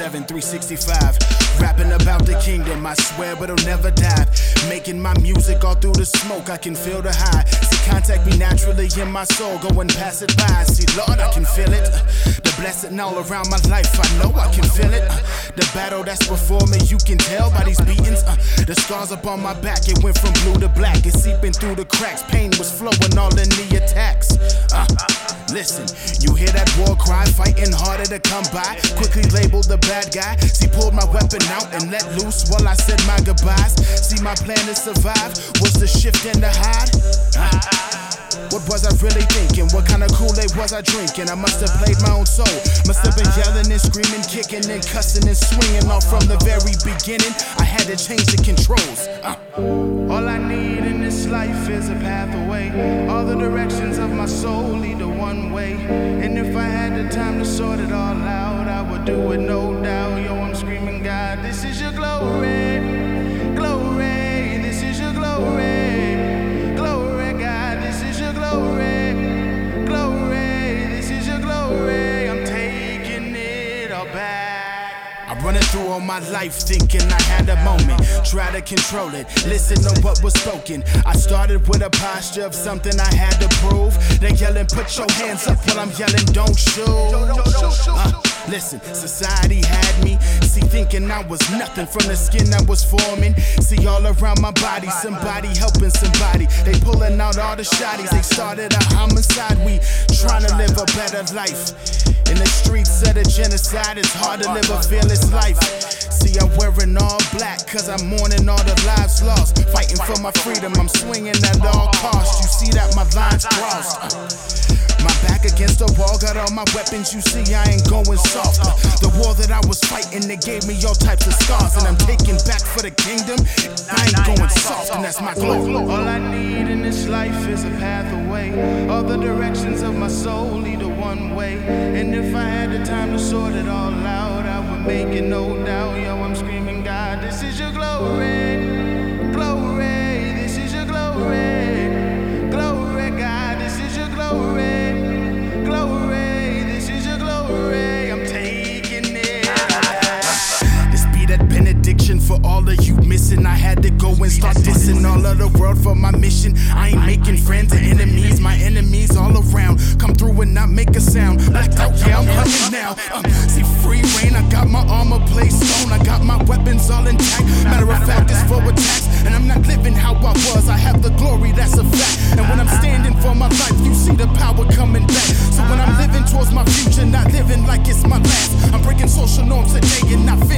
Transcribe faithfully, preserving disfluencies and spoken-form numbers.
twenty-four seven, three sixty-five. Rapping about the kingdom, I swear it'll never die. Making my music all through the smoke, I can feel the high. See contact me naturally in my soul, go and pass it by. See Lord, I can feel it. The blessing all around my life, I know I can feel it. The battle that's before me, you can tell by these beatings. The scars up on my back, it went from blue to black. It's seeping through the cracks, pain was flowing all in the attacks. Uh, listen, you hear that war cry, fighting harder to come by. Quickly labeled the bad guy. See, pulled my weapon out and let loose while I said my goodbyes. See, my plan to survive was to shift and to hide. Uh, what was I really thinking? What kind of Kool-Aid was I drinking? I must have played my own soul. Must have been yelling and screaming, kicking and cussing and swinging. All from the very beginning, I had to change the controls. Uh. All I need in this life is a pathway. All the directions of my soul lead to one way. And if I had the time to sort it all out, I would do it, no doubt. Yo, I'm screaming, God, this is your glory, glory. This is your glory, glory. God, this is your glory, glory. This is your glory. I'm taking it all back. Running through all my life thinking I had a moment. Try to control it, listen to what was spoken. I started with a posture of something I had to prove. They yelling, put your hands up while I'm yelling, don't shoot. Uh, listen, society had me, see, thinking I was nothing from the skin I was forming. See, all around my body, somebody helping somebody. They pulling out all the shotties, they started a homicide. We trying to live a better life. In the streets of the genocide, it's hard to live a fearless life. See, I'm wearing all black, cause I'm mourning all the lives lost. Fighting for my freedom, I'm swinging at all costs. You see that my lines crossed. My back against the wall, got all my weapons, you see I ain't going soft. The war that I was fighting, they gave me all types of scars. And I'm taking back for the kingdom, I ain't going soft, and that's my glory. All I need in this life is a pathway. All the directions of my soul lead to one way. And if I had the time to sort it all out, I would make it, no doubt. Yo, I'm screaming, God, this is your glory, glory. This is your glory, glory. God, this is your glory, glory. This is your glory. I'm taking it. This be that benediction for all of you missing. I had to go and start dissing all of the world for my mission. I ain't making friends or enemies, my enemies all around. Come through and not make a sound. Blacked out, yeah, I'm hunting now. Um, see, free reign, I got my armor placed on. I got my weapons all intact. Matter of fact, it's for attacks. And I'm not living how I was. I have the glory, that's a fact. And when I'm standing for my life, you see the power coming back. So when I'm living towards my future, not living like it's my last. I'm breaking social norms today and not